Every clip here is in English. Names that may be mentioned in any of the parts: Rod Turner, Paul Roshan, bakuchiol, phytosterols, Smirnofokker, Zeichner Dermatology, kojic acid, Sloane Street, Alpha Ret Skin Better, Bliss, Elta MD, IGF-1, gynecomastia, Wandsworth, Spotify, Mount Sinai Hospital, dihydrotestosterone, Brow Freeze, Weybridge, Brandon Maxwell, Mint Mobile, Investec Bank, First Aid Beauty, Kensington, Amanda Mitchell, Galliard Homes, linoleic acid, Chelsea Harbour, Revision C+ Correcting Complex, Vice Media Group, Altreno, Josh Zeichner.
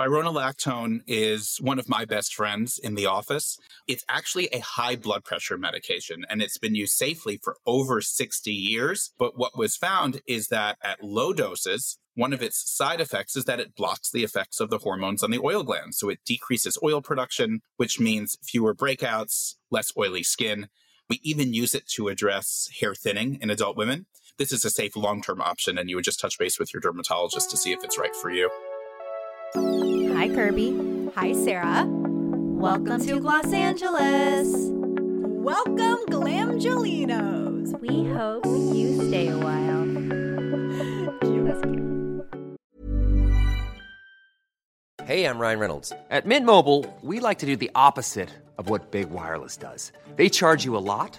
Spironolactone is one of my best friends in the office. It's actually a high blood pressure medication, and it's been used safely for over 60 years. But what was found is that at low doses, one of its side effects is that it blocks the effects of the hormones on the oil glands. So it decreases oil production, which means fewer breakouts, less oily skin. We even use it to address hair thinning in adult women. This is a safe long-term option, and you would just touch base with your dermatologist to see if it's right for you. Hi, Kirby. Hi, Sarah. Welcome to Los Angeles. Welcome, Glamjolinos. We hope you stay a while. That's cute. Hey, I'm Ryan Reynolds. At Mint Mobile, we like to do the opposite of what Big Wireless does. They charge you a lot,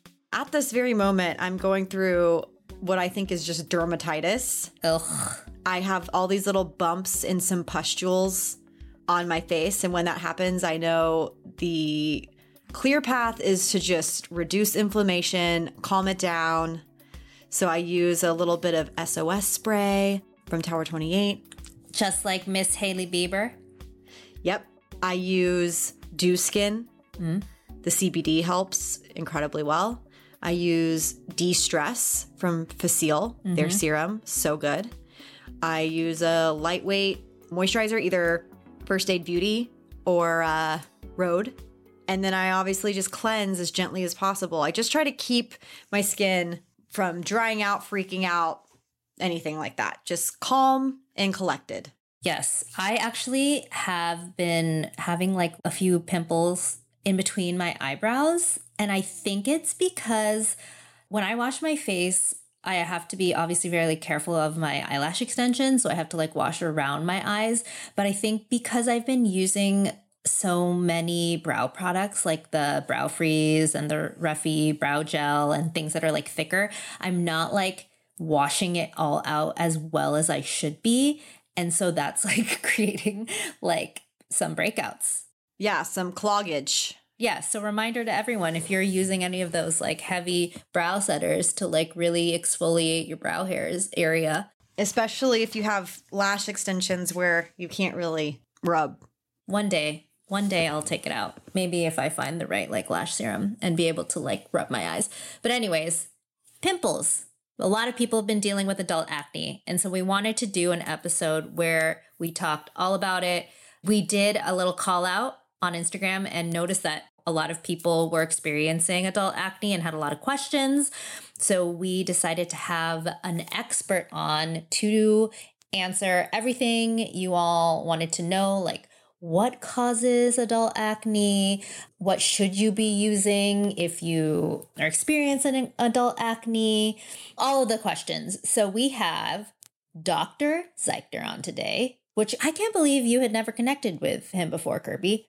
At this very moment, I'm going through what I think is just dermatitis. Ugh. I have all these little bumps and some pustules on my face. And when that happens, I know the clear path is to just reduce inflammation, calm it down. So I use a little bit of SOS spray from Tower 28. Just like Miss Haley Bieber? Yep. I use Dewskin. Mm. The CBD helps incredibly well. I use De-Stress from Facile, mm-hmm. their serum, so good. I use a lightweight moisturizer, either First Aid Beauty or Rhode. And then I obviously just cleanse as gently as possible. I just try to keep my skin from drying out, freaking out, anything like that. Just calm and collected. Yes, I actually have been having like a few pimples in between my eyebrows. And I think it's because when I wash my face, I have to be obviously very careful of my eyelash extension. So I have to like wash around my eyes. But I think because I've been using so many brow products like the Brow Freeze and the Ruffy brow gel and things that are like thicker, I'm not like washing it all out as well as I should be. And so that's like creating like some breakouts. Yeah, some cloggage. Yeah, so reminder to everyone, if you're using any of those like heavy brow setters to like really exfoliate your brow hairs area. Especially if you have lash extensions where you can't really rub. One day I'll take it out. Maybe if I find the right like lash serum and be able to like rub my eyes. But anyways, pimples. A lot of people have been dealing with adult acne. And so we wanted to do an episode where we talked all about it. We did a little call out on Instagram and noticed that a lot of people were experiencing adult acne and had a lot of questions. So we decided to have an expert on to answer everything you all wanted to know, like what causes adult acne? What should you be using if you are experiencing adult acne? All of the questions. So we have Dr. Zeichner on today, which I can't believe you had never connected with him before, Kirby.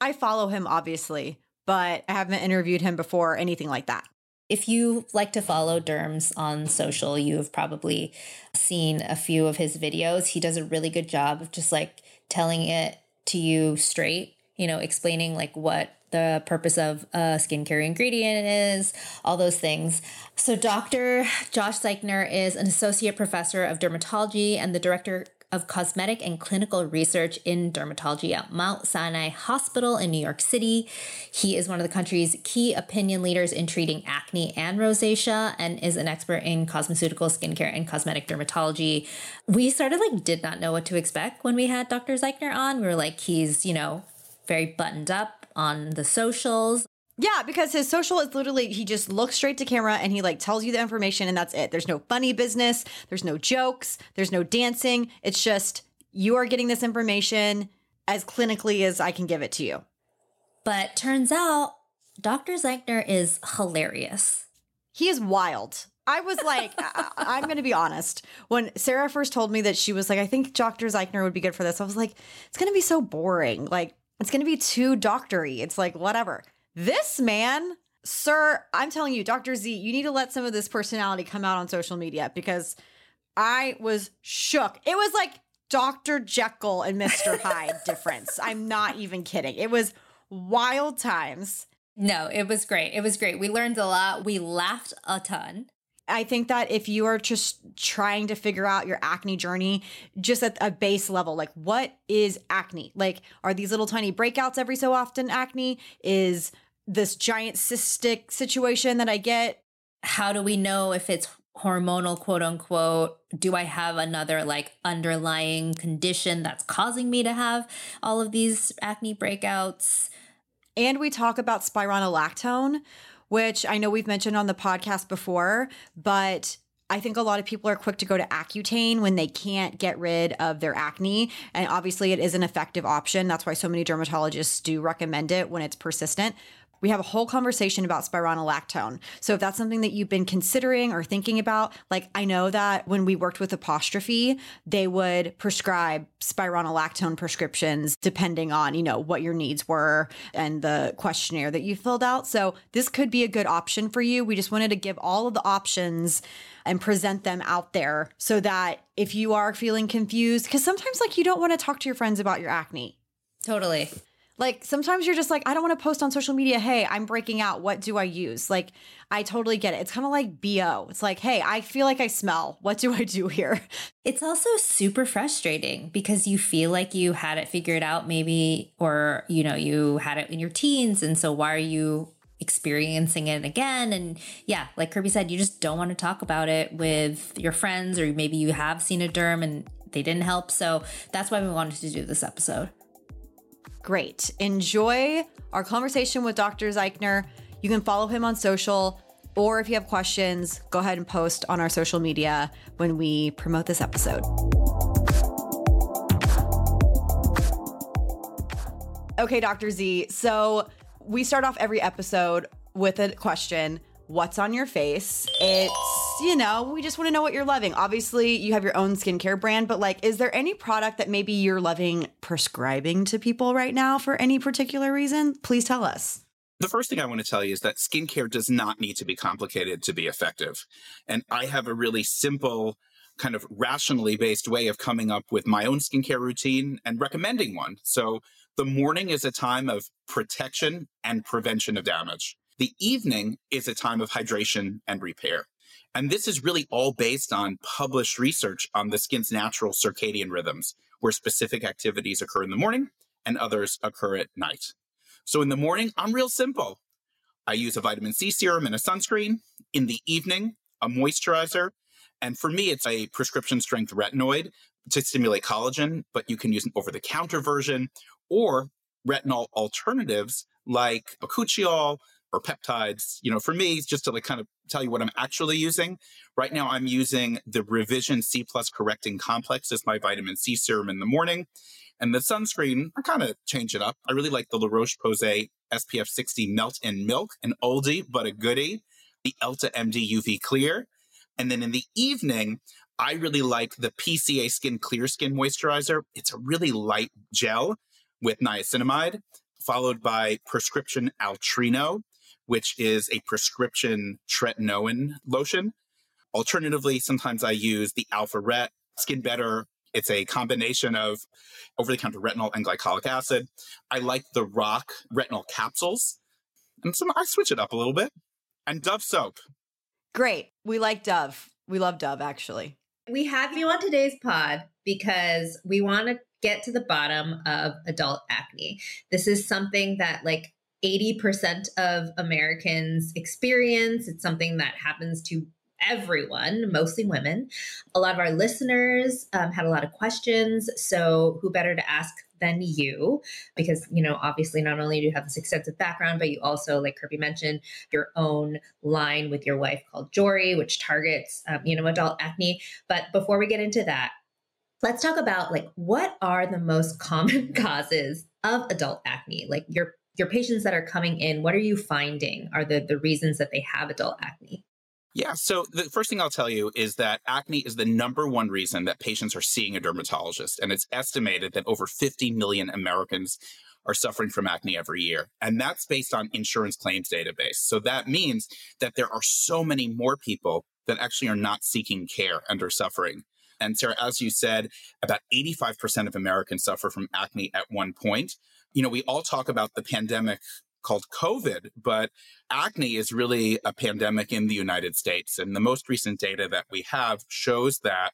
I follow him, obviously, but I haven't interviewed him before or anything like that. If you like to follow derms on social, you've probably seen a few of his videos. He does a really good job of just like telling it to you straight, you know, explaining like what the purpose of a skincare ingredient is, all those things. So Dr. Josh Zeichner is an associate professor of dermatology and the director of cosmetic and clinical research in dermatology at Mount Sinai Hospital in New York City. He is one of the country's key opinion leaders in treating acne and rosacea and is an expert in cosmeceutical skincare and cosmetic dermatology. We sort of like did not know what to expect when we had Dr. Zeichner on. We were like, he's, you know, very buttoned up on the socials. Yeah, because his social is literally, he just looks straight to camera and he like tells you the information and that's it. There's no funny business. There's no jokes. There's no dancing. It's just you are getting this information as clinically as I can give it to you. But turns out Dr. Zeichner is hilarious. He is wild. I was like, I'm going to be honest. When Sarah first told me that she was like, I think Dr. Zeichner would be good for this, I was like, it's going to be so boring. Like, it's going to be too doctory. It's like, whatever. This man, sir, I'm telling you, Dr. Z, you need to let some of this personality come out on social media, because I was shook. It was like Dr. Jekyll and Mr. Hyde difference. I'm not even kidding. It was wild times. No, it was great. It was great. We learned a lot. We laughed a ton. I think that if you are just trying to figure out your acne journey, just at a base level, like, what is acne? Like, are these little tiny breakouts every so often acne? Is this giant cystic situation that I get? How do we know if it's hormonal, quote unquote? Do I have another like underlying condition that's causing me to have all of these acne breakouts? And we talk about spironolactone, which I know we've mentioned on the podcast before, but I think a lot of people are quick to go to Accutane when they can't get rid of their acne. And obviously it is an effective option. That's why so many dermatologists do recommend it when it's persistent. We have a whole conversation about spironolactone. So if that's something that you've been considering or thinking about, like, I know that when we worked with Apostrophe, they would prescribe spironolactone prescriptions depending on, you know, what your needs were and the questionnaire that you filled out. So this could be a good option for you. We just wanted to give all of the options and present them out there so that if you are feeling confused, because sometimes like you don't want to talk to your friends about your acne. Totally. Like, sometimes you're just like, I don't want to post on social media, hey, I'm breaking out, what do I use? Like, I totally get it. It's kind of like BO. It's like, hey, I feel like I smell. What do I do here? It's also super frustrating because you feel like you had it figured out maybe, or, you know, you had it in your teens. And so why are you experiencing it again? And yeah, like Kirby said, you just don't want to talk about it with your friends, or maybe you have seen a derm and they didn't help. So that's why we wanted to do this episode. Great. Enjoy our conversation with Dr. Zeichner. You can follow him on social, or if you have questions, go ahead and post on our social media when we promote this episode. Okay, Dr. Z. So we start off every episode with a question. What's on your face? It's, you know, we just want to know what you're loving. Obviously, you have your own skincare brand, but like, is there any product that maybe you're loving prescribing to people right now for any particular reason? Please tell us. The first thing I want to tell you is that skincare does not need to be complicated to be effective. And I have a really simple, kind of rationally based way of coming up with my own skincare routine and recommending one. So the morning is a time of protection and prevention of damage. The evening is a time of hydration and repair. And this is really all based on published research on the skin's natural circadian rhythms, where specific activities occur in the morning and others occur at night. So in the morning, I'm real simple. I use a vitamin C serum and a sunscreen. In the evening, a moisturizer. And for me, it's a prescription strength retinoid to stimulate collagen, but you can use an over-the-counter version or retinol alternatives like bakuchiol, or peptides. You know, for me, just to like kind of tell you what I'm actually using. Right now, I'm using the Revision C+ Correcting Complex as my vitamin C serum in the morning. And the sunscreen, I kind of change it up. I really like the La Roche-Posay SPF 60 Melt in Milk, an oldie but a goodie, the Elta MD UV Clear. And then in the evening, I really like the PCA Skin Clear Skin Moisturizer. It's a really light gel with niacinamide, followed by prescription Altreno, which is a prescription tretinoin lotion. Alternatively, sometimes I use the Alpha Ret Skin Better. It's a combination of over-the-counter retinol and glycolic acid. I like the Roc retinol capsules. And so I switch it up a little bit. And Dove soap. Great. We like Dove. We love Dove, actually. We have you on today's pod because we want to get to the bottom of adult acne. This is something that, like, 80% of Americans experience. It's something that happens to everyone, mostly women. A lot of our listeners had a lot of questions. So who better to ask than you? Because, you know, obviously not only do you have this extensive background, but you also, like Kirby mentioned, your own line with your wife called JORI, which targets, you know, adult acne. But before we get into that, let's talk about, like, what are the most common causes of adult acne? Like, your patients that are coming in, what are you finding are the reasons that they have adult acne? Yeah. So the first thing I'll tell you is that acne is the number one reason that patients are seeing a dermatologist. And it's estimated that over 50 million Americans are suffering from acne every year. And that's based on insurance claims database. So that means that there are so many more people that actually are not seeking care and are suffering. And Sarah, as you said, about 85% of Americans suffer from acne at one point. You know, we all talk about the pandemic called COVID, but acne is really a pandemic in the United States. And the most recent data that we have shows that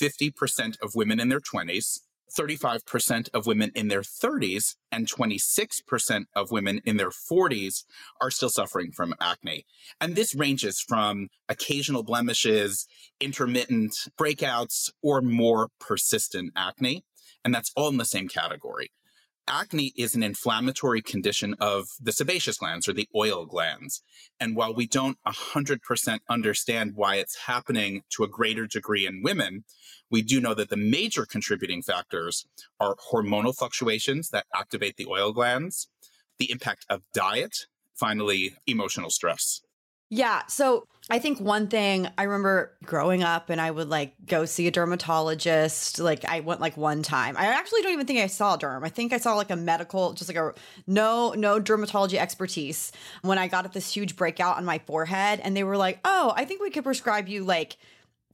50% of women in their 20s, 35% of women in their 30s, and 26% of women in their 40s are still suffering from acne. And this ranges from occasional blemishes, intermittent breakouts, or more persistent acne. And that's all in the same category. Acne is an inflammatory condition of the sebaceous glands or the oil glands. And while we don't 100% understand why it's happening to a greater degree in women, we do know that the major contributing factors are hormonal fluctuations that activate the oil glands, the impact of diet, finally, emotional stress. Yeah. So I think one thing I remember growing up and I would like go see a dermatologist. Like I went like one time. I actually don't even think I saw a derm. I think I saw like a medical, just like a no dermatology expertise when I got this huge breakout on my forehead. And they were like, oh, I think we could prescribe you like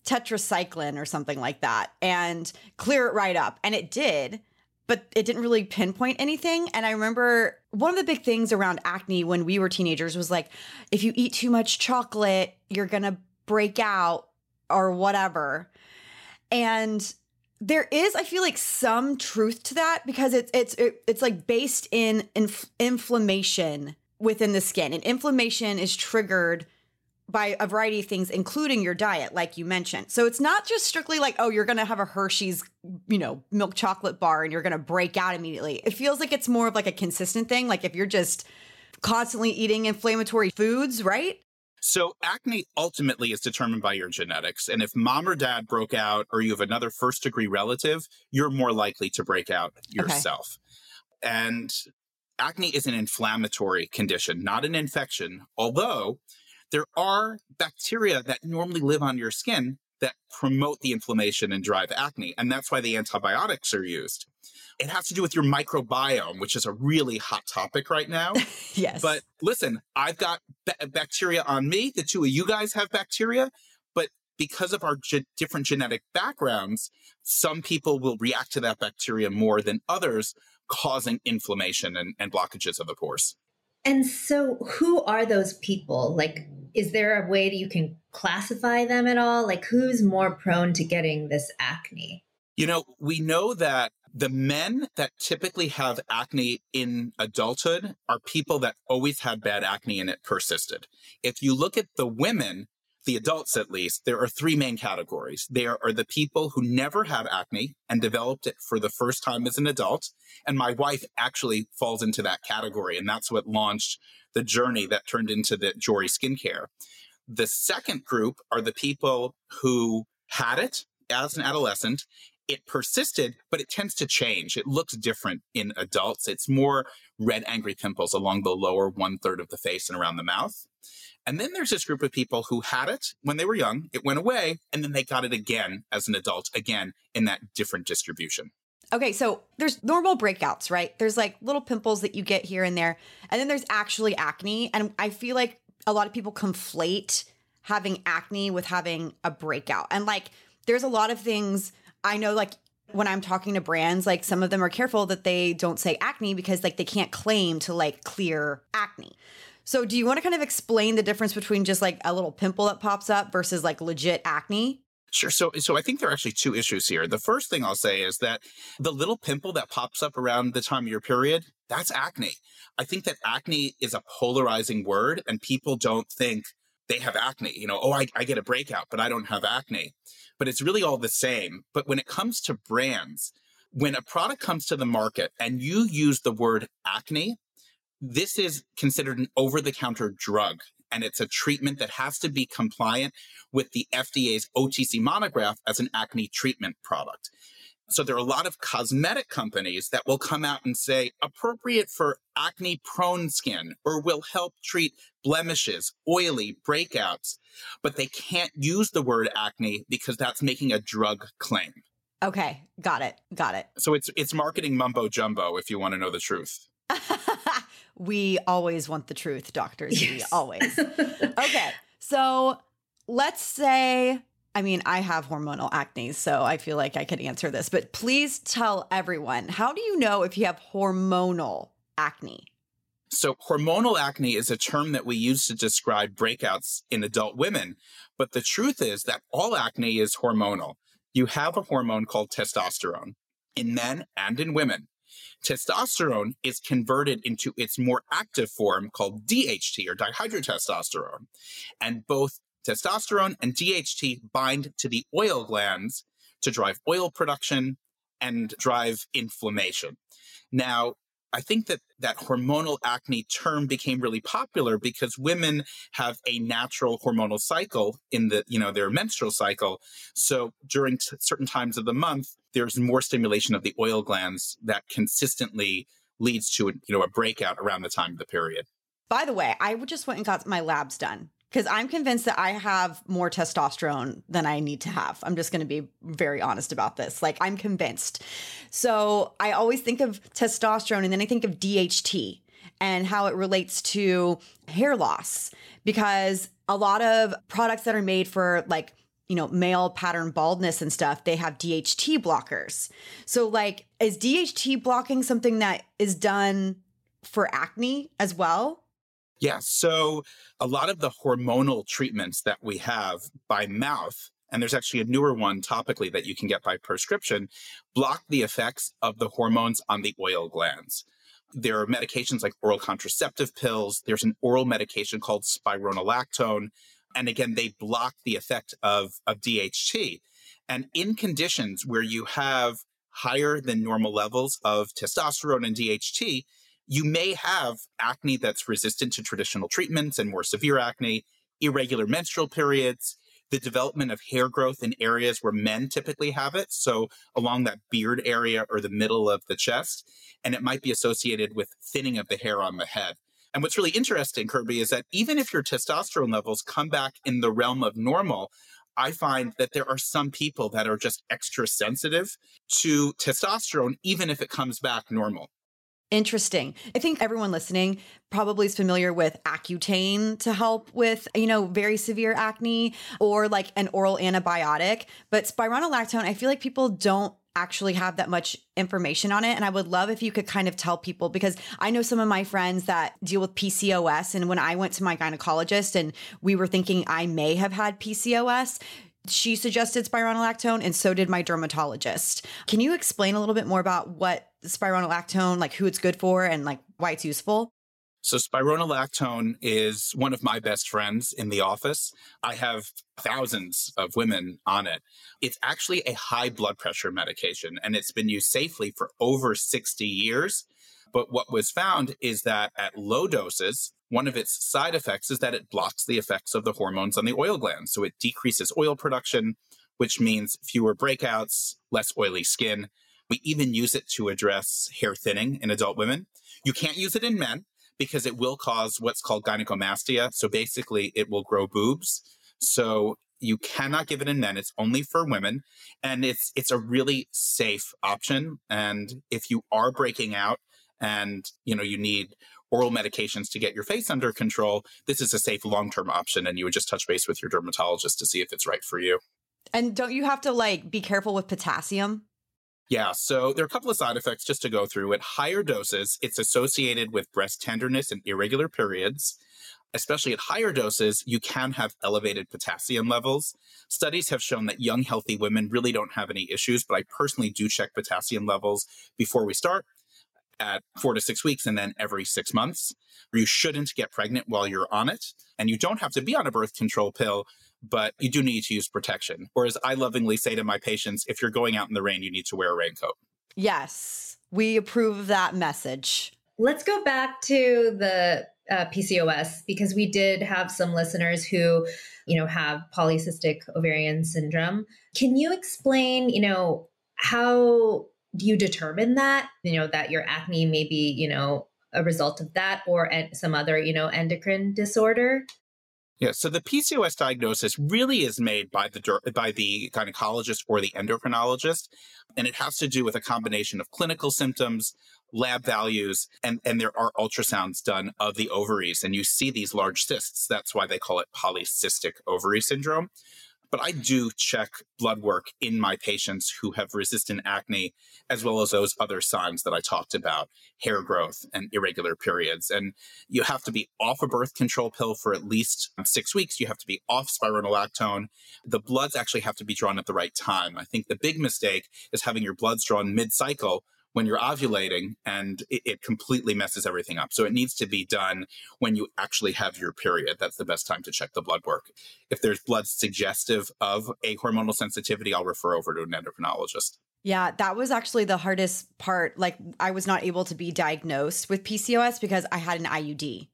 tetracycline or something like that and clear it right up. And it did. But it didn't really pinpoint anything. And I remember one of the big things around acne when we were teenagers was like, if you eat too much chocolate, you're going to break out or whatever. And there is, I feel like, some truth to that because it's like based in inflammation within the skin. And inflammation is triggered by a variety of things, including your diet, like you mentioned. So it's not just strictly like, oh, you're going to have a Hershey's, you know, milk chocolate bar and you're going to break out immediately. It feels like it's more of like a consistent thing. Like if you're just constantly eating inflammatory foods, right? So acne ultimately is determined by your genetics. And if mom or dad broke out or you have another first degree relative, you're more likely to break out yourself. Okay. And acne is an inflammatory condition, not an infection, although there are bacteria that normally live on your skin that promote the inflammation and drive acne. And that's why the antibiotics are used. It has to do with your microbiome, which is a really hot topic right now. Yes. But listen, I've got bacteria on me. The two of you guys have bacteria. But because of our different genetic backgrounds, some people will react to that bacteria more than others, causing inflammation and blockages of the pores. And so who are those people? Like, is there a way that you can classify them at all? Like, who's more prone to getting this acne? You know, we know that the men that typically have acne in adulthood are people that always had bad acne and it persisted. If you look at the women, the adults at least, there are three main categories. There are the people who never had acne and developed it for the first time as an adult. And my wife actually falls into that category. And that's what launched the journey that turned into the JORI skincare. The second group are the people who had it as an adolescent. It persisted, but it tends to change. It looks different in adults. It's more red, angry pimples along the lower one-third of the face and around the mouth. And then there's this group of people who had it when they were young, it went away, and then they got it again as an adult, again, in that different distribution. Okay, so there's normal breakouts, right? There's like little pimples that you get here and there. And then there's actually acne. And I feel like a lot of people conflate having acne with having a breakout. And like, there's a lot of things I know, like, when I'm talking to brands, like some of them are careful that they don't say acne because like they can't claim to like clear acne. So do you want to kind of explain the difference between just like a little pimple that pops up versus like legit acne? Sure. So I think there are actually two issues here. The first thing I'll say is that the little pimple that pops up around the time of your period, that's acne. I think that acne is a polarizing word and people don't think they have acne. You know, oh, I get a breakout, but I don't have acne. But it's really all the same. But when it comes to brands, when a product comes to the market and you use the word acne, this is considered an over-the-counter drug. And it's a treatment that has to be compliant with the FDA's OTC monograph as an acne treatment product. So there are a lot of cosmetic companies that will come out and say appropriate for acne-prone skin or will help treat blemishes, oily breakouts, but they can't use the word acne because that's making a drug claim. Okay, got it. So it's marketing mumbo-jumbo if you want to know the truth. We always want the truth, doctors. Yes. We always. Okay, so let's say... I mean, I have hormonal acne, so I feel like I could answer this, but please tell everyone, how do you know if you have hormonal acne? So hormonal acne is a term that we use to describe breakouts in adult women, but the truth is that all acne is hormonal. You have a hormone called testosterone in men and in women. Testosterone is converted into its more active form called DHT or dihydrotestosterone, and both testosterone and DHT bind to the oil glands to drive oil production and drive inflammation. Now, I think that hormonal acne term became really popular because women have a natural hormonal cycle in the, their menstrual cycle. So during certain times of the month, there's more stimulation of the oil glands that consistently leads to a breakout around the time of the period. By the way, I just went and got my labs done. Because I'm convinced that I have more testosterone than I need to have. I'm just going to be very honest about this. Like, I'm convinced. So I always think of testosterone and then I think of DHT and how it relates to hair loss. Because a lot of products that are made for like, male pattern baldness and stuff, they have DHT blockers. So like, is DHT blocking something that is done for acne as well? Yeah, so a lot of the hormonal treatments that we have by mouth, and there's actually a newer one topically that you can get by prescription, block the effects of the hormones on the oil glands. There are medications like oral contraceptive pills. There's an oral medication called spironolactone. And again, they block the effect of DHT. And in conditions where you have higher than normal levels of testosterone and DHT, you may have acne that's resistant to traditional treatments and more severe acne, irregular menstrual periods, the development of hair growth in areas where men typically have it, so along that beard area or the middle of the chest, and it might be associated with thinning of the hair on the head. And what's really interesting, Kirby, is that even if your testosterone levels come back in the realm of normal, I find that there are some people that are just extra sensitive to testosterone, even if it comes back normal. Interesting. I think everyone listening probably is familiar with Accutane to help with, very severe acne or like an oral antibiotic. But spironolactone, I feel like people don't actually have that much information on it. And I would love if you could kind of tell people, because I know some of my friends that deal with PCOS. And when I went to my gynecologist and we were thinking I may have had PCOS, she suggested spironolactone and so did my dermatologist. Can you explain a little bit more about what spironolactone, like who it's good for and like why it's useful? So spironolactone is one of my best friends in the office. I have thousands of women on it. It's actually a high blood pressure medication and it's been used safely for over 60 years. But what was found is that at low doses, one of its side effects is that it blocks the effects of the hormones on the oil glands. So it decreases oil production, which means fewer breakouts, less oily skin. We even use it to address hair thinning in adult women. You can't use it in men because it will cause what's called gynecomastia. So basically, it will grow boobs. So you cannot give it in men. It's only for women. And it's a really safe option. And if you are breaking out and, you need oral medications to get your face under control, this is a safe long-term option. And you would just touch base with your dermatologist to see if it's right for you. And don't you have to be careful with potassium? Yeah. So there are a couple of side effects just to go through. At higher doses, it's associated with breast tenderness and irregular periods. Especially at higher doses, you can have elevated potassium levels. Studies have shown that young, healthy women really don't have any issues, but I personally do check potassium levels before we start at 4 to 6 weeks and then every 6 months. You shouldn't get pregnant while you're on it. And you don't have to be on a birth control pill, but you do need to use protection. Or as I lovingly say to my patients, if you're going out in the rain, you need to wear a raincoat. Yes, we approve of that message. Let's go back to the PCOS, because we did have some listeners who, have polycystic ovarian syndrome. Can you explain, how do you determine that, that your acne may be, a result of that or some other, endocrine disorder? Yeah. So the PCOS diagnosis really is made by the gynecologist or the endocrinologist. And it has to do with a combination of clinical symptoms, lab values, and there are ultrasounds done of the ovaries. And you see these large cysts. That's why they call it polycystic ovary syndrome. But I do check blood work in my patients who have resistant acne, as well as those other signs that I talked about, hair growth and irregular periods. And you have to be off a birth control pill for at least 6 weeks. You have to be off spironolactone. The bloods actually have to be drawn at the right time. I think the big mistake is having your bloods drawn mid-cycle when you're ovulating, and it completely messes everything up. So it needs to be done when you actually have your period. That's the best time to check the blood work. If there's blood suggestive of a hormonal sensitivity, I'll refer over to an endocrinologist. Yeah, that was actually the hardest part. Like, I was not able to be diagnosed with PCOS because I had an IUD.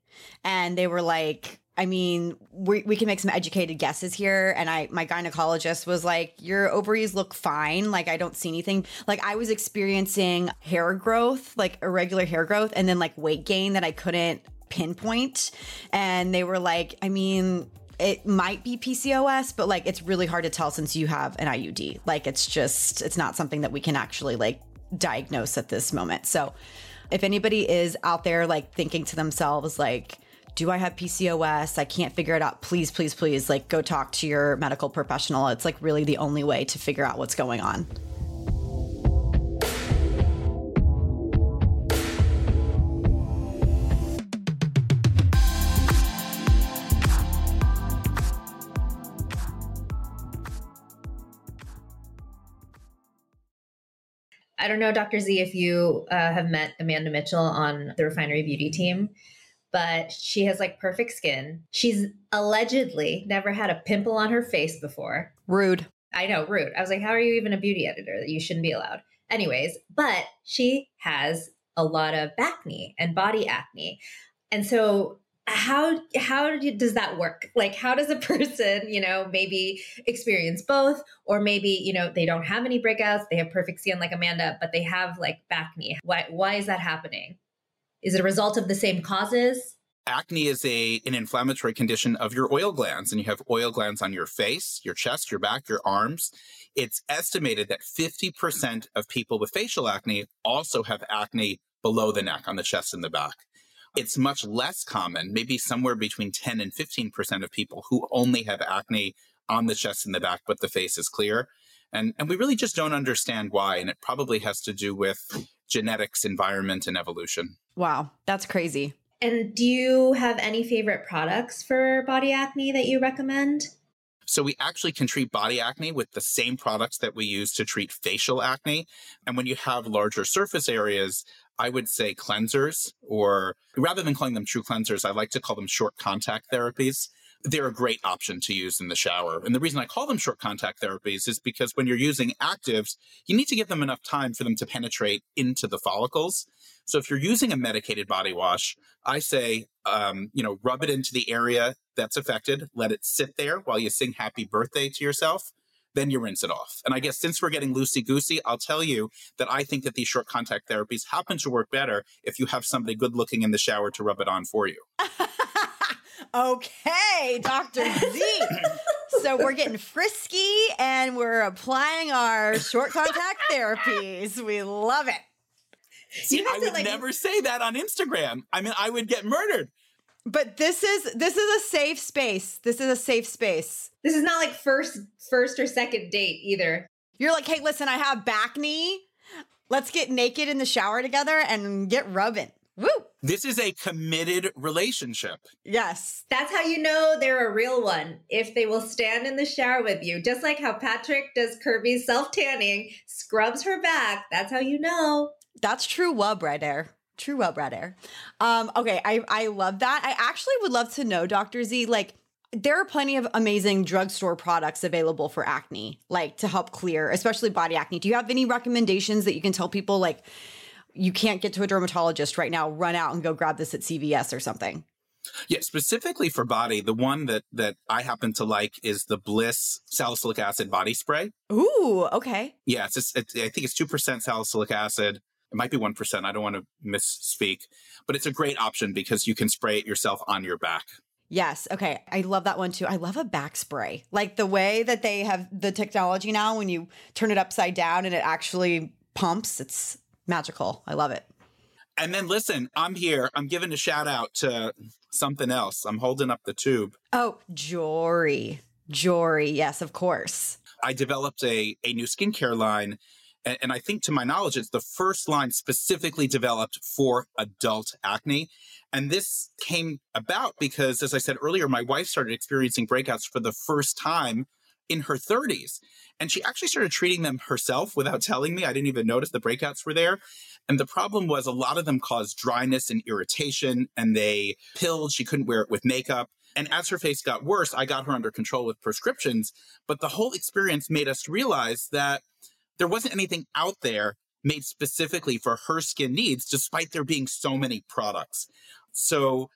And they were like, we can make some educated guesses here. And my gynecologist was like, your ovaries look fine. Like, I don't see anything. Like, I was experiencing hair growth, like irregular hair growth, and then like weight gain that I couldn't pinpoint. And they were like, it might be PCOS, but like, it's really hard to tell since you have an IUD. Like, it's not something that we can actually like diagnose at this moment. So if anybody is out there like thinking to themselves, like, do I have PCOS? I can't figure it out. Please, please, please, like, go talk to your medical professional. It's like really the only way to figure out what's going on. I don't know, Dr. Z, if you have met Amanda Mitchell on the Refinery Beauty team, but she has like perfect skin. She's allegedly never had a pimple on her face before. Rude. I know, rude. I was like, how are you even a beauty editor? You shouldn't be allowed. Anyways, but she has a lot of acne and body acne. And so how does that work? Like, how does a person, maybe experience both, or maybe, they don't have any breakouts, they have perfect skin like Amanda, but they have like acne. Why is that happening? Is it a result of the same causes? Acne is an inflammatory condition of your oil glands, and you have oil glands on your face, your chest, your back, your arms. It's estimated that 50% of people with facial acne also have acne below the neck, on the chest and the back. It's much less common, maybe somewhere between 10 and 15% of people who only have acne on the chest and the back, but the face is clear. And we really just don't understand why, and it probably has to do with genetics, environment, and evolution. Wow, that's crazy. And do you have any favorite products for body acne that you recommend? So we actually can treat body acne with the same products that we use to treat facial acne. And when you have larger surface areas, I would say cleansers, or rather than calling them true cleansers, I like to call them short contact therapies. They're a great option to use in the shower. And the reason I call them short contact therapies is because when you're using actives, you need to give them enough time for them to penetrate into the follicles. So if you're using a medicated body wash, I say, rub it into the area that's affected, let it sit there while you sing happy birthday to yourself, then you rinse it off. And I guess since we're getting loosey-goosey, I'll tell you that I think that these short contact therapies happen to work better if you have somebody good looking in the shower to rub it on for you. Okay, Dr. Z. So we're getting frisky and we're applying our short contact therapies. We love it. See, I would never say that on Instagram. I would get murdered. But this is a safe space. This is a safe space. This is not like first or second date either. You're like, hey, listen, I have acne. Let's get naked in the shower together and get rubbing. Woo! This is a committed relationship. Yes. That's how you know they're a real one, if they will stand in the shower with you. Just like how Patrick does Kirby's self-tanning, scrubs her back. That's how you know. That's true wub right there. True wub right there. Okay, I love that. I actually would love to know, Dr. Z, like, there are plenty of amazing drugstore products available for acne, like to help clear, especially body acne. Do you have any recommendations that you can tell people, like, you can't get to a dermatologist right now, run out and go grab this at CVS or something? Yeah, specifically for body, the one that I happen to like is the Bliss Salicylic Acid Body Spray. Ooh, okay. Yeah, I think it's 2% salicylic acid. It might be 1%. I don't want to misspeak. But it's a great option because you can spray it yourself on your back. Yes. Okay. I love that one too. I love a back spray. Like the way that they have the technology now when you turn it upside down and it actually pumps. It's magical. I love it. And then listen, I'm here. I'm giving a shout out to something else. I'm holding up the tube. Oh, JORI. JORI. Yes, of course. I developed a new skincare line. And I think to my knowledge, it's the first line specifically developed for adult acne. And this came about because, as I said earlier, my wife started experiencing breakouts for the first time in her 30s. And she actually started treating them herself without telling me. I didn't even notice the breakouts were there. And the problem was a lot of them caused dryness and irritation, and they pilled. She couldn't wear it with makeup. And as her face got worse, I got her under control with prescriptions. But the whole experience made us realize that there wasn't anything out there made specifically for her skin needs, despite there being so many products. So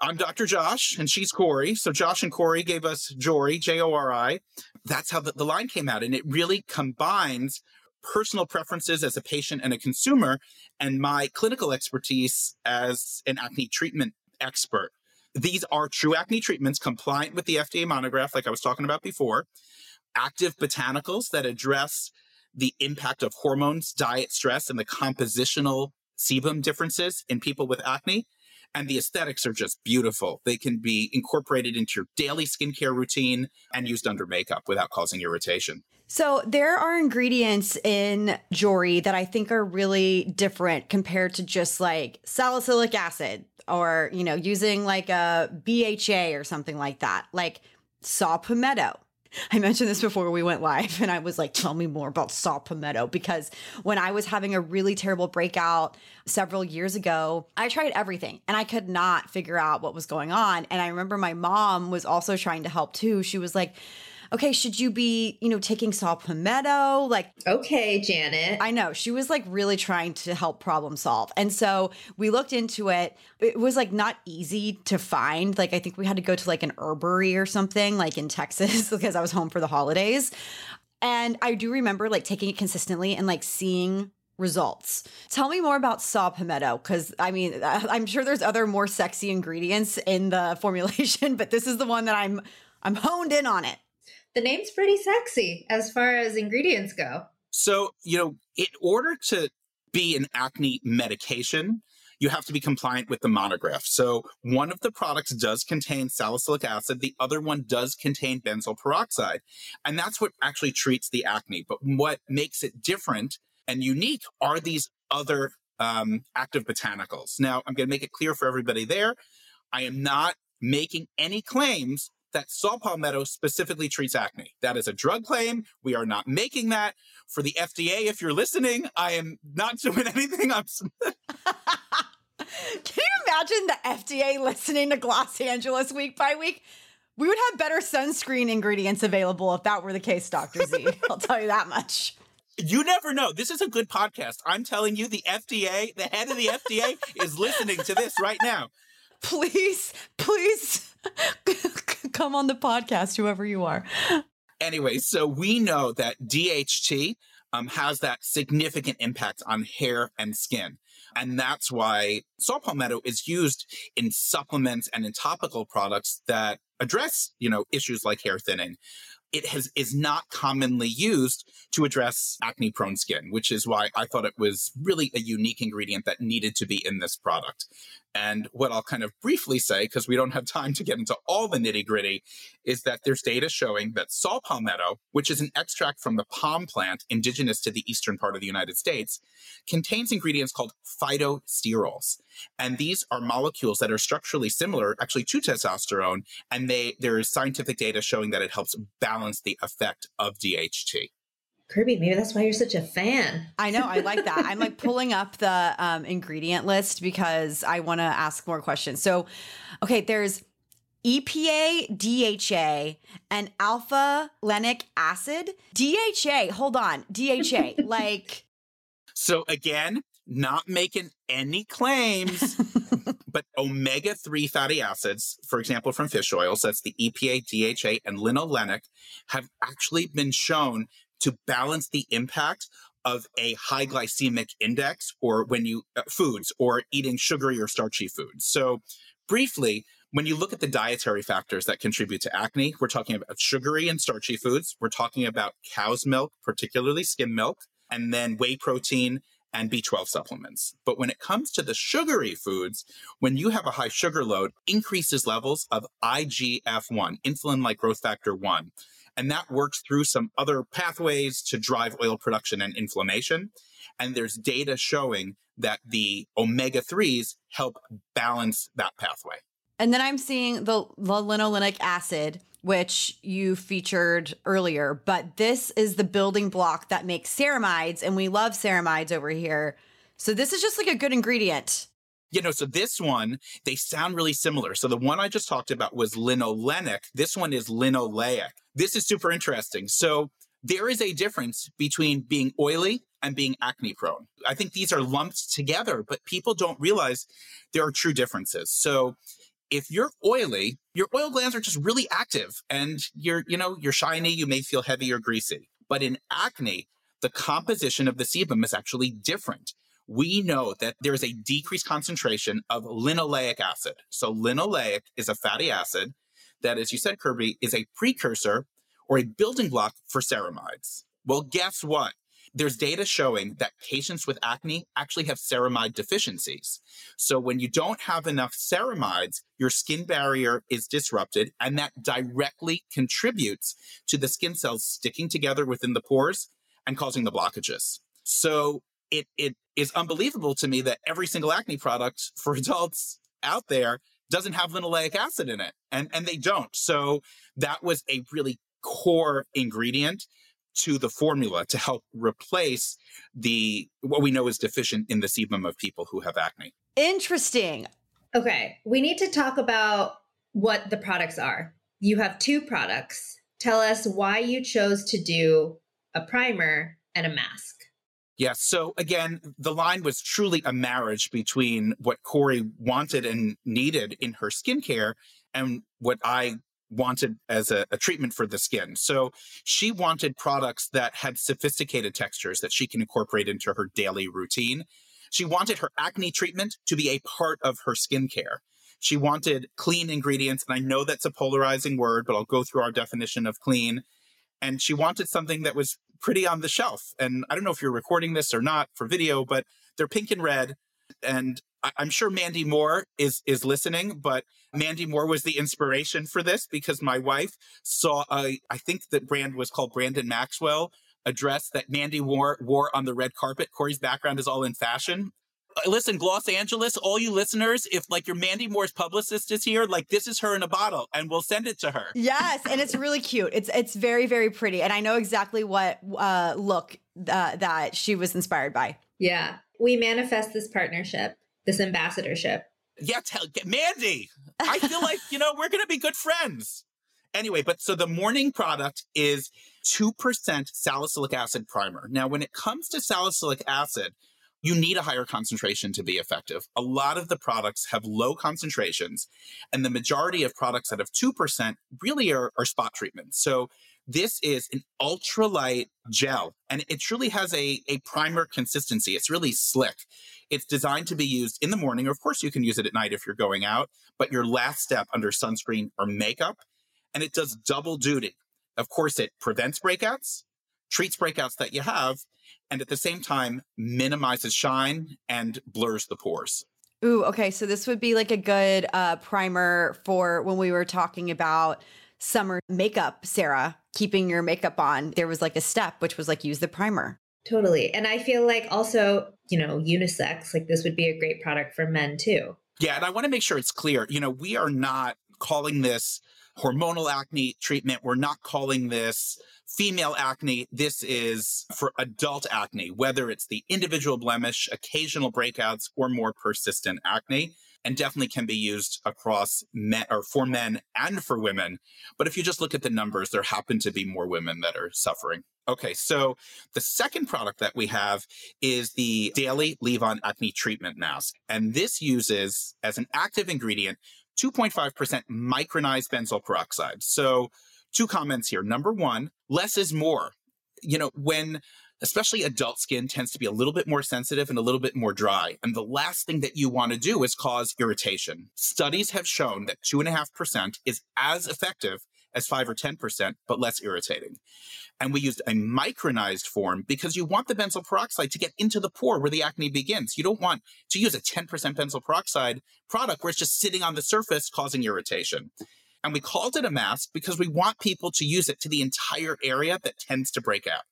I'm Dr. Josh, and she's Corey. So Josh and Corey gave us JORI, JORI. That's how the line came out. And it really combines personal preferences as a patient and a consumer and my clinical expertise as an acne treatment expert. These are true acne treatments compliant with the FDA monograph, like I was talking about before, active botanicals that address the impact of hormones, diet, stress, and the compositional sebum differences in people with acne. And the aesthetics are just beautiful. They can be incorporated into your daily skincare routine and used under makeup without causing irritation. So there are ingredients in JORI that I think are really different compared to just like salicylic acid or, using like a BHA or something like that, like saw palmetto. I mentioned this before we went live and I was like, tell me more about saw palmetto, because when I was having a really terrible breakout several years ago, I tried everything and I could not figure out what was going on. And I remember my mom was also trying to help too. She was like, okay, should you be, taking saw palmetto? Like, okay, Janet. I know. She was like really trying to help problem solve. And so we looked into it. It was like not easy to find. Like, I think we had to go to like an herbary or something like in Texas because I was home for the holidays. And I do remember like taking it consistently and like seeing results. Tell me more about saw palmetto, because I mean, I'm sure there's other more sexy ingredients in the formulation, but this is the one that I'm honed in on it. The name's pretty sexy as far as ingredients go. So, in order to be an acne medication, you have to be compliant with the monograph. So one of the products does contain salicylic acid. The other one does contain benzoyl peroxide. And that's what actually treats the acne. But what makes it different and unique are these other active botanicals. Now, I'm going to make it clear for everybody there. I am not making any claims that saw palmetto specifically treats acne. That is a drug claim. We are not making that. For the FDA, if you're listening, I am not doing anything. Can you imagine the FDA listening to Los Angeles week by week? We would have better sunscreen ingredients available if that were the case, Dr. Z. I'll tell you that much. You never know. This is a good podcast. I'm telling you, the FDA, the head of the FDA is listening to this right now. Please come on the podcast, whoever you are. Anyway, so we know that DHT has that significant impact on hair and skin. And that's why saw palmetto is used in supplements and in topical products that address, issues like hair thinning. It is not commonly used to address acne-prone skin, which is why I thought it was really a unique ingredient that needed to be in this product. And what I'll kind of briefly say, because we don't have time to get into all the nitty-gritty, is that there's data showing that saw palmetto, which is an extract from the palm plant indigenous to the eastern part of the United States, contains ingredients called phytosterols. And these are molecules that are structurally similar, actually, to testosterone, and there is scientific data showing that it helps balance the effect of DHT. Kirby, maybe that's why you're such a fan. I know. I like that. I'm like pulling up the ingredient list because I want to ask more questions. So, okay, there's EPA, DHA, and alpha-lenic acid. DHA, hold on. DHA, So again, not making any claims, But omega-3 fatty acids, for example, from fish oils, that's the EPA, DHA, and linolenic, have actually been shown to balance the impact of a high glycemic index or when you foods or eating sugary or starchy foods. So briefly, when you look at the dietary factors that contribute to acne, we're talking about sugary and starchy foods. We're talking about cow's milk, particularly skim milk, and then whey protein and B12 supplements. But when it comes to the sugary foods, when you have a high sugar load, increases levels of IGF-1, insulin-like growth factor 1. And that works through some other pathways to drive oil production and inflammation. And there's data showing that the omega-3s help balance that pathway. And then I'm seeing the linolenic acid, which you featured earlier, but this is the building block that makes ceramides, and we love ceramides over here. So this is just like a good ingredient. You know, so this one, they sound really similar. So the one I just talked about was linolenic. This one is linoleic. This is super interesting. So there is a difference between being oily and being acne prone. I think these are lumped together, but people don't realize there are true differences. So if you're oily, your oil glands are just really active and you're shiny, you may feel heavy or greasy. But in acne, the composition of the sebum is actually different. We know that there is a decreased concentration of linoleic acid. So linoleic is a fatty acid that, as you said, Kirby, is a precursor or a building block for ceramides. Well, guess what? There's data showing that patients with acne actually have ceramide deficiencies. So when you don't have enough ceramides, your skin barrier is disrupted, and that directly contributes to the skin cells sticking together within the pores and causing the blockages. So it is unbelievable to me that every single acne product for adults out there doesn't have linoleic acid in it, and they don't. So that was a really core ingredient to the formula to help replace the what we know is deficient in the sebum of people who have acne. Interesting. Okay, we need to talk about what the products are. You have two products. Tell us why you chose to do a primer and a mask. Yeah, so again, the line was truly a marriage between what Corey wanted and needed in her skincare and what I wanted as a treatment for the skin. So she wanted products that had sophisticated textures that she can incorporate into her daily routine. She wanted her acne treatment to be a part of her skincare. She wanted clean ingredients, and I know that's a polarizing word, but I'll go through our definition of clean. And she wanted something that was pretty on the shelf. And I don't know if you're recording this or not for video, but they're pink and red. And I'm sure Mandy Moore is listening, but Mandy Moore was the inspiration for this because my wife saw, I think the brand was called Brandon Maxwell, a dress that Mandy wore on the red carpet. Corey's background is all in fashion. Listen, Los Angeles, all you listeners, if like your Mandy Moore's publicist is here, like this is her in a bottle and we'll send it to her. Yes. And it's really cute. It's very, very pretty. And I know exactly what look that she was inspired by. Yeah. We manifest this partnership, this ambassadorship. Yeah, Mandy, I feel like, we're going to be good friends. Anyway, but so the morning product is 2% salicylic acid primer. Now, when it comes to salicylic acid, you need a higher concentration to be effective. A lot of the products have low concentrations, and the majority of products that have 2% really are spot treatments. So this is an ultralight gel, and it truly has a primer consistency. It's really slick. It's designed to be used in the morning. Of course, you can use it at night if you're going out, but your last step under sunscreen or makeup, and it does double duty. Of course, it prevents breakouts, treats breakouts that you have, and at the same time, minimizes shine and blurs the pores. Ooh, okay. So this would be like a good primer for when we were talking about summer makeup, Sarah. Keeping your makeup on, there was like a step, which was like use the primer. Totally. And I feel like also, unisex, like this would be a great product for men too. Yeah. And I want to make sure it's clear, we are not calling this hormonal acne treatment. We're not calling this female acne. This is for adult acne, whether it's the individual blemish, occasional breakouts, or more persistent acne. And definitely can be used across men or for men and for women. But if you just look at the numbers, there happen to be more women that are suffering. Okay, so the second product that we have is the Daily Leave-On Acne Treatment Mask. And this uses, as an active ingredient, 2.5% micronized benzoyl peroxide. So two comments here. Number one, less is more. You know, when especially adult skin tends to be a little bit more sensitive and a little bit more dry. And the last thing that you want to do is cause irritation. Studies have shown that 2.5% is as effective as 5 or 10%, but less irritating. And we used a micronized form because you want the benzoyl peroxide to get into the pore where the acne begins. You don't want to use a 10% benzoyl peroxide product where it's just sitting on the surface causing irritation. And we called it a mask because we want people to use it to the entire area that tends to break out,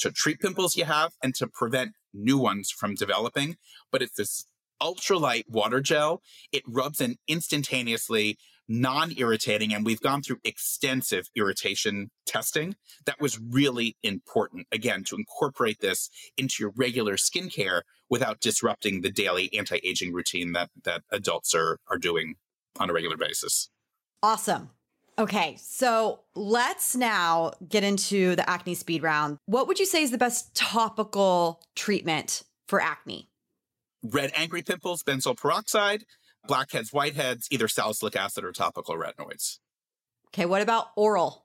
to treat pimples you have and to prevent new ones from developing. But it's this ultralight water gel. It rubs in instantaneously, non-irritating, and we've gone through extensive irritation testing. That was really important, again, to incorporate this into your regular skincare without disrupting the daily anti-aging routine that adults are doing on a regular basis. Awesome. Okay, so let's now get into the acne speed round. What would you say is the best topical treatment for acne? Red angry pimples, benzoyl peroxide. Blackheads, whiteheads, either salicylic acid or topical retinoids. Okay, what about oral?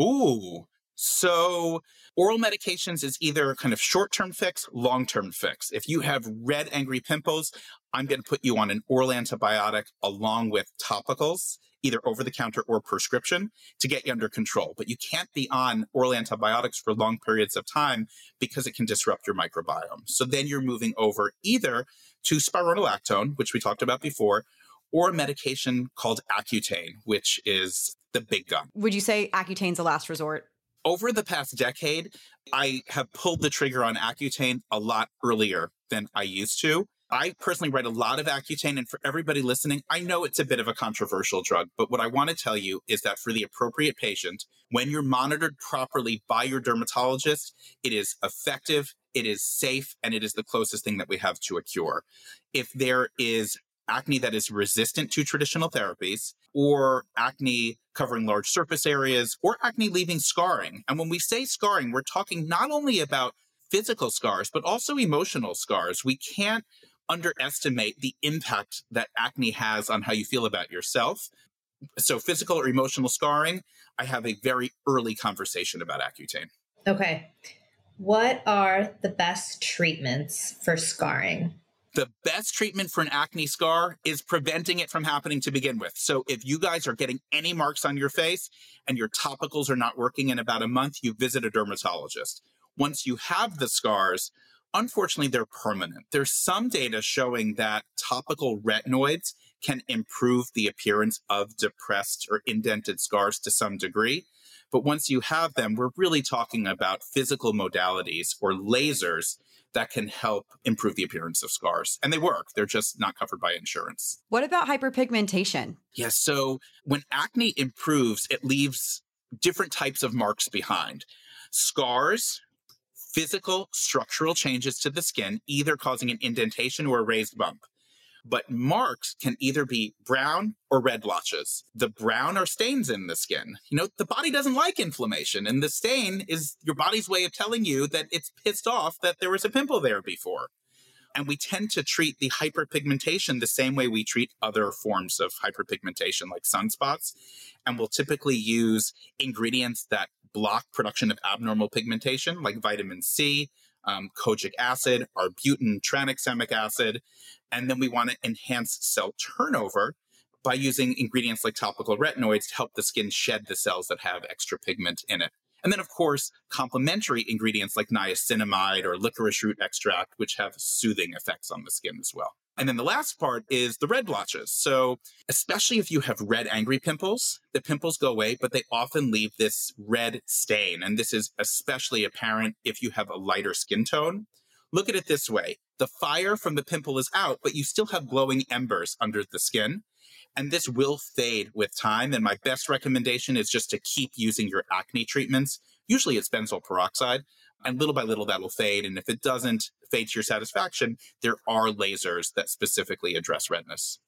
Ooh, so oral medications is either kind of short-term fix, long-term fix. If you have red angry pimples, I'm going to put you on an oral antibiotic along with topicals, either over-the-counter or prescription, to get you under control. But you can't be on oral antibiotics for long periods of time because it can disrupt your microbiome. So then you're moving over either to spironolactone, which we talked about before, or a medication called Accutane, which is the big gun. Would you say Accutane's a last resort? Over the past decade, I have pulled the trigger on Accutane a lot earlier than I used to. I personally write a lot of Accutane, and for everybody listening, I know it's a bit of a controversial drug, but what I want to tell you is that for the appropriate patient, when you're monitored properly by your dermatologist, it is effective, it is safe, and it is the closest thing that we have to a cure. If there is acne that is resistant to traditional therapies, or acne covering large surface areas, or acne leaving scarring, and when we say scarring, we're talking not only about physical scars, but also emotional scars. We can't underestimate the impact that acne has on how you feel about yourself. So physical or emotional scarring, I have a very early conversation about Accutane. Okay. What are the best treatments for scarring? The best treatment for an acne scar is preventing it from happening to begin with. So if you guys are getting any marks on your face and your topicals are not working in about a month, you visit a dermatologist. Once you have the scars, unfortunately, they're permanent. There's some data showing that topical retinoids can improve the appearance of depressed or indented scars to some degree. But once you have them, we're really talking about physical modalities or lasers that can help improve the appearance of scars. And they work. They're just not covered by insurance. What about hyperpigmentation? Yeah, so when acne improves, it leaves different types of marks behind. Scars, physical structural changes to the skin, either causing an indentation or a raised bump. But marks can either be brown or red blotches. The brown are stains in the skin. You know, the body doesn't like inflammation, and the stain is your body's way of telling you that it's pissed off that there was a pimple there before. And we tend to treat the hyperpigmentation the same way we treat other forms of hyperpigmentation, like sunspots. And we'll typically use ingredients that block production of abnormal pigmentation, like vitamin C, kojic acid, arbutin, tranexamic acid. And then we want to enhance cell turnover by using ingredients like topical retinoids to help the skin shed the cells that have extra pigment in it. And then, of course, complementary ingredients like niacinamide or licorice root extract, which have soothing effects on the skin as well. And then the last part is the red blotches. So especially if you have red angry pimples, the pimples go away, but they often leave this red stain. And this is especially apparent if you have a lighter skin tone. Look at it this way. The fire from the pimple is out, but you still have glowing embers under the skin. And this will fade with time. And my best recommendation is just to keep using your acne treatments. Usually it's benzoyl peroxide. And little by little, that will fade. And if it doesn't fade to your satisfaction, there are lasers that specifically address redness.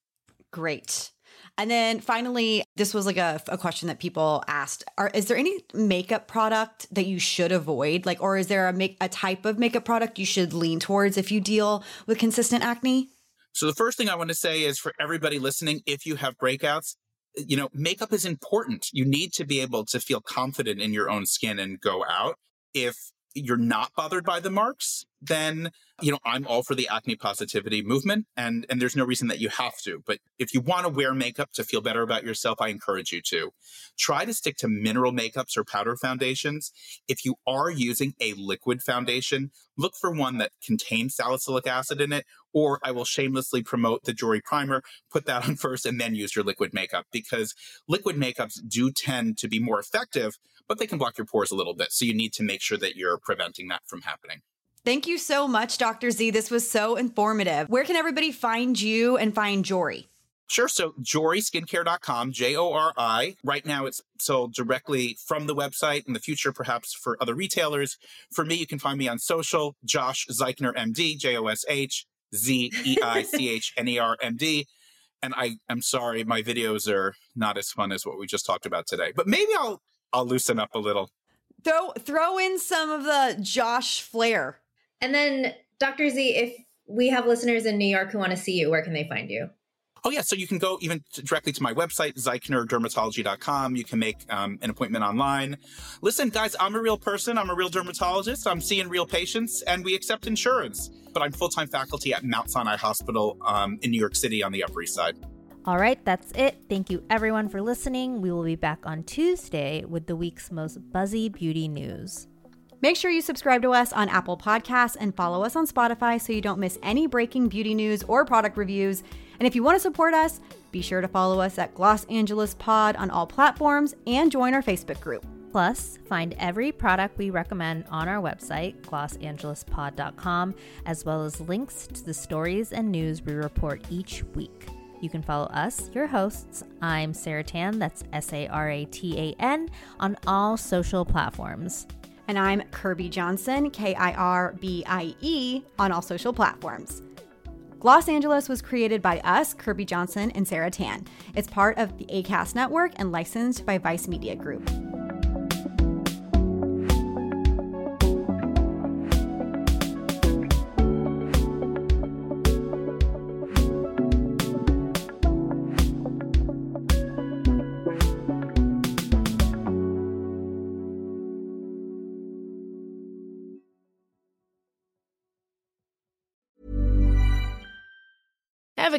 Great. And then finally, this was like a question that people asked. Is there any makeup product that you should avoid? Like, or is there a type of makeup product you should lean towards if you deal with consistent acne? So the first thing I want to say is for everybody listening, if you have breakouts, you know, makeup is important. You need to be able to feel confident in your own skin and go out. If you're not bothered by the marks, then, you know, I'm all for the acne positivity movement, and there's no reason that you have to. But if you want to wear makeup to feel better about yourself, I encourage you to. Try to stick to mineral makeups or powder foundations. If you are using a liquid foundation, look for one that contains salicylic acid in it, or I will shamelessly promote the JORI primer. Put that on first and then use your liquid makeup, because liquid makeups do tend to be more effective, but they can block your pores a little bit. So you need to make sure that you're preventing that from happening. Thank you so much, Dr. Z. This was so informative. Where can everybody find you and find JORI? Sure. So JORIskincare.com, JORI. Right now it's sold directly from the website. In the future, perhaps for other retailers. For me, you can find me on social, Josh Zeichner MD, JOSHZEICHNER MD. And I'm sorry, my videos are not as fun as what we just talked about today. But maybe I'll loosen up a little. Throw in some of the Josh flair. And then, Dr. Z, if we have listeners in New York who want to see you, where can they find you? Oh, yeah. So you can go even directly to my website, ZeichnerDermatology.com. You can make an appointment online. Listen, guys, I'm a real person. I'm a real dermatologist. I'm seeing real patients, and we accept insurance. But I'm full-time faculty at Mount Sinai Hospital in New York City on the Upper East Side. All right, that's it. Thank you, everyone, for listening. We will be back on Tuesday with the week's most buzzy beauty news. Make sure you subscribe to us on Apple Podcasts and follow us on Spotify so you don't miss any breaking beauty news or product reviews. And if you want to support us, be sure to follow us at Los Angeles Pod on all platforms and join our Facebook group. Plus, find every product we recommend on our website, losangelespod.com, as well as links to the stories and news we report each week. You can follow us, your hosts. I'm Sarah Tan, that's S-A-R-A-T-A-N, on all social platforms. And I'm Kirby Johnson, K-I-R-B-I-E, on all social platforms. Los Angeles was created by us, Kirby Johnson and Sarah Tan. It's part of the Acast Network and licensed by Vice Media Group. Ever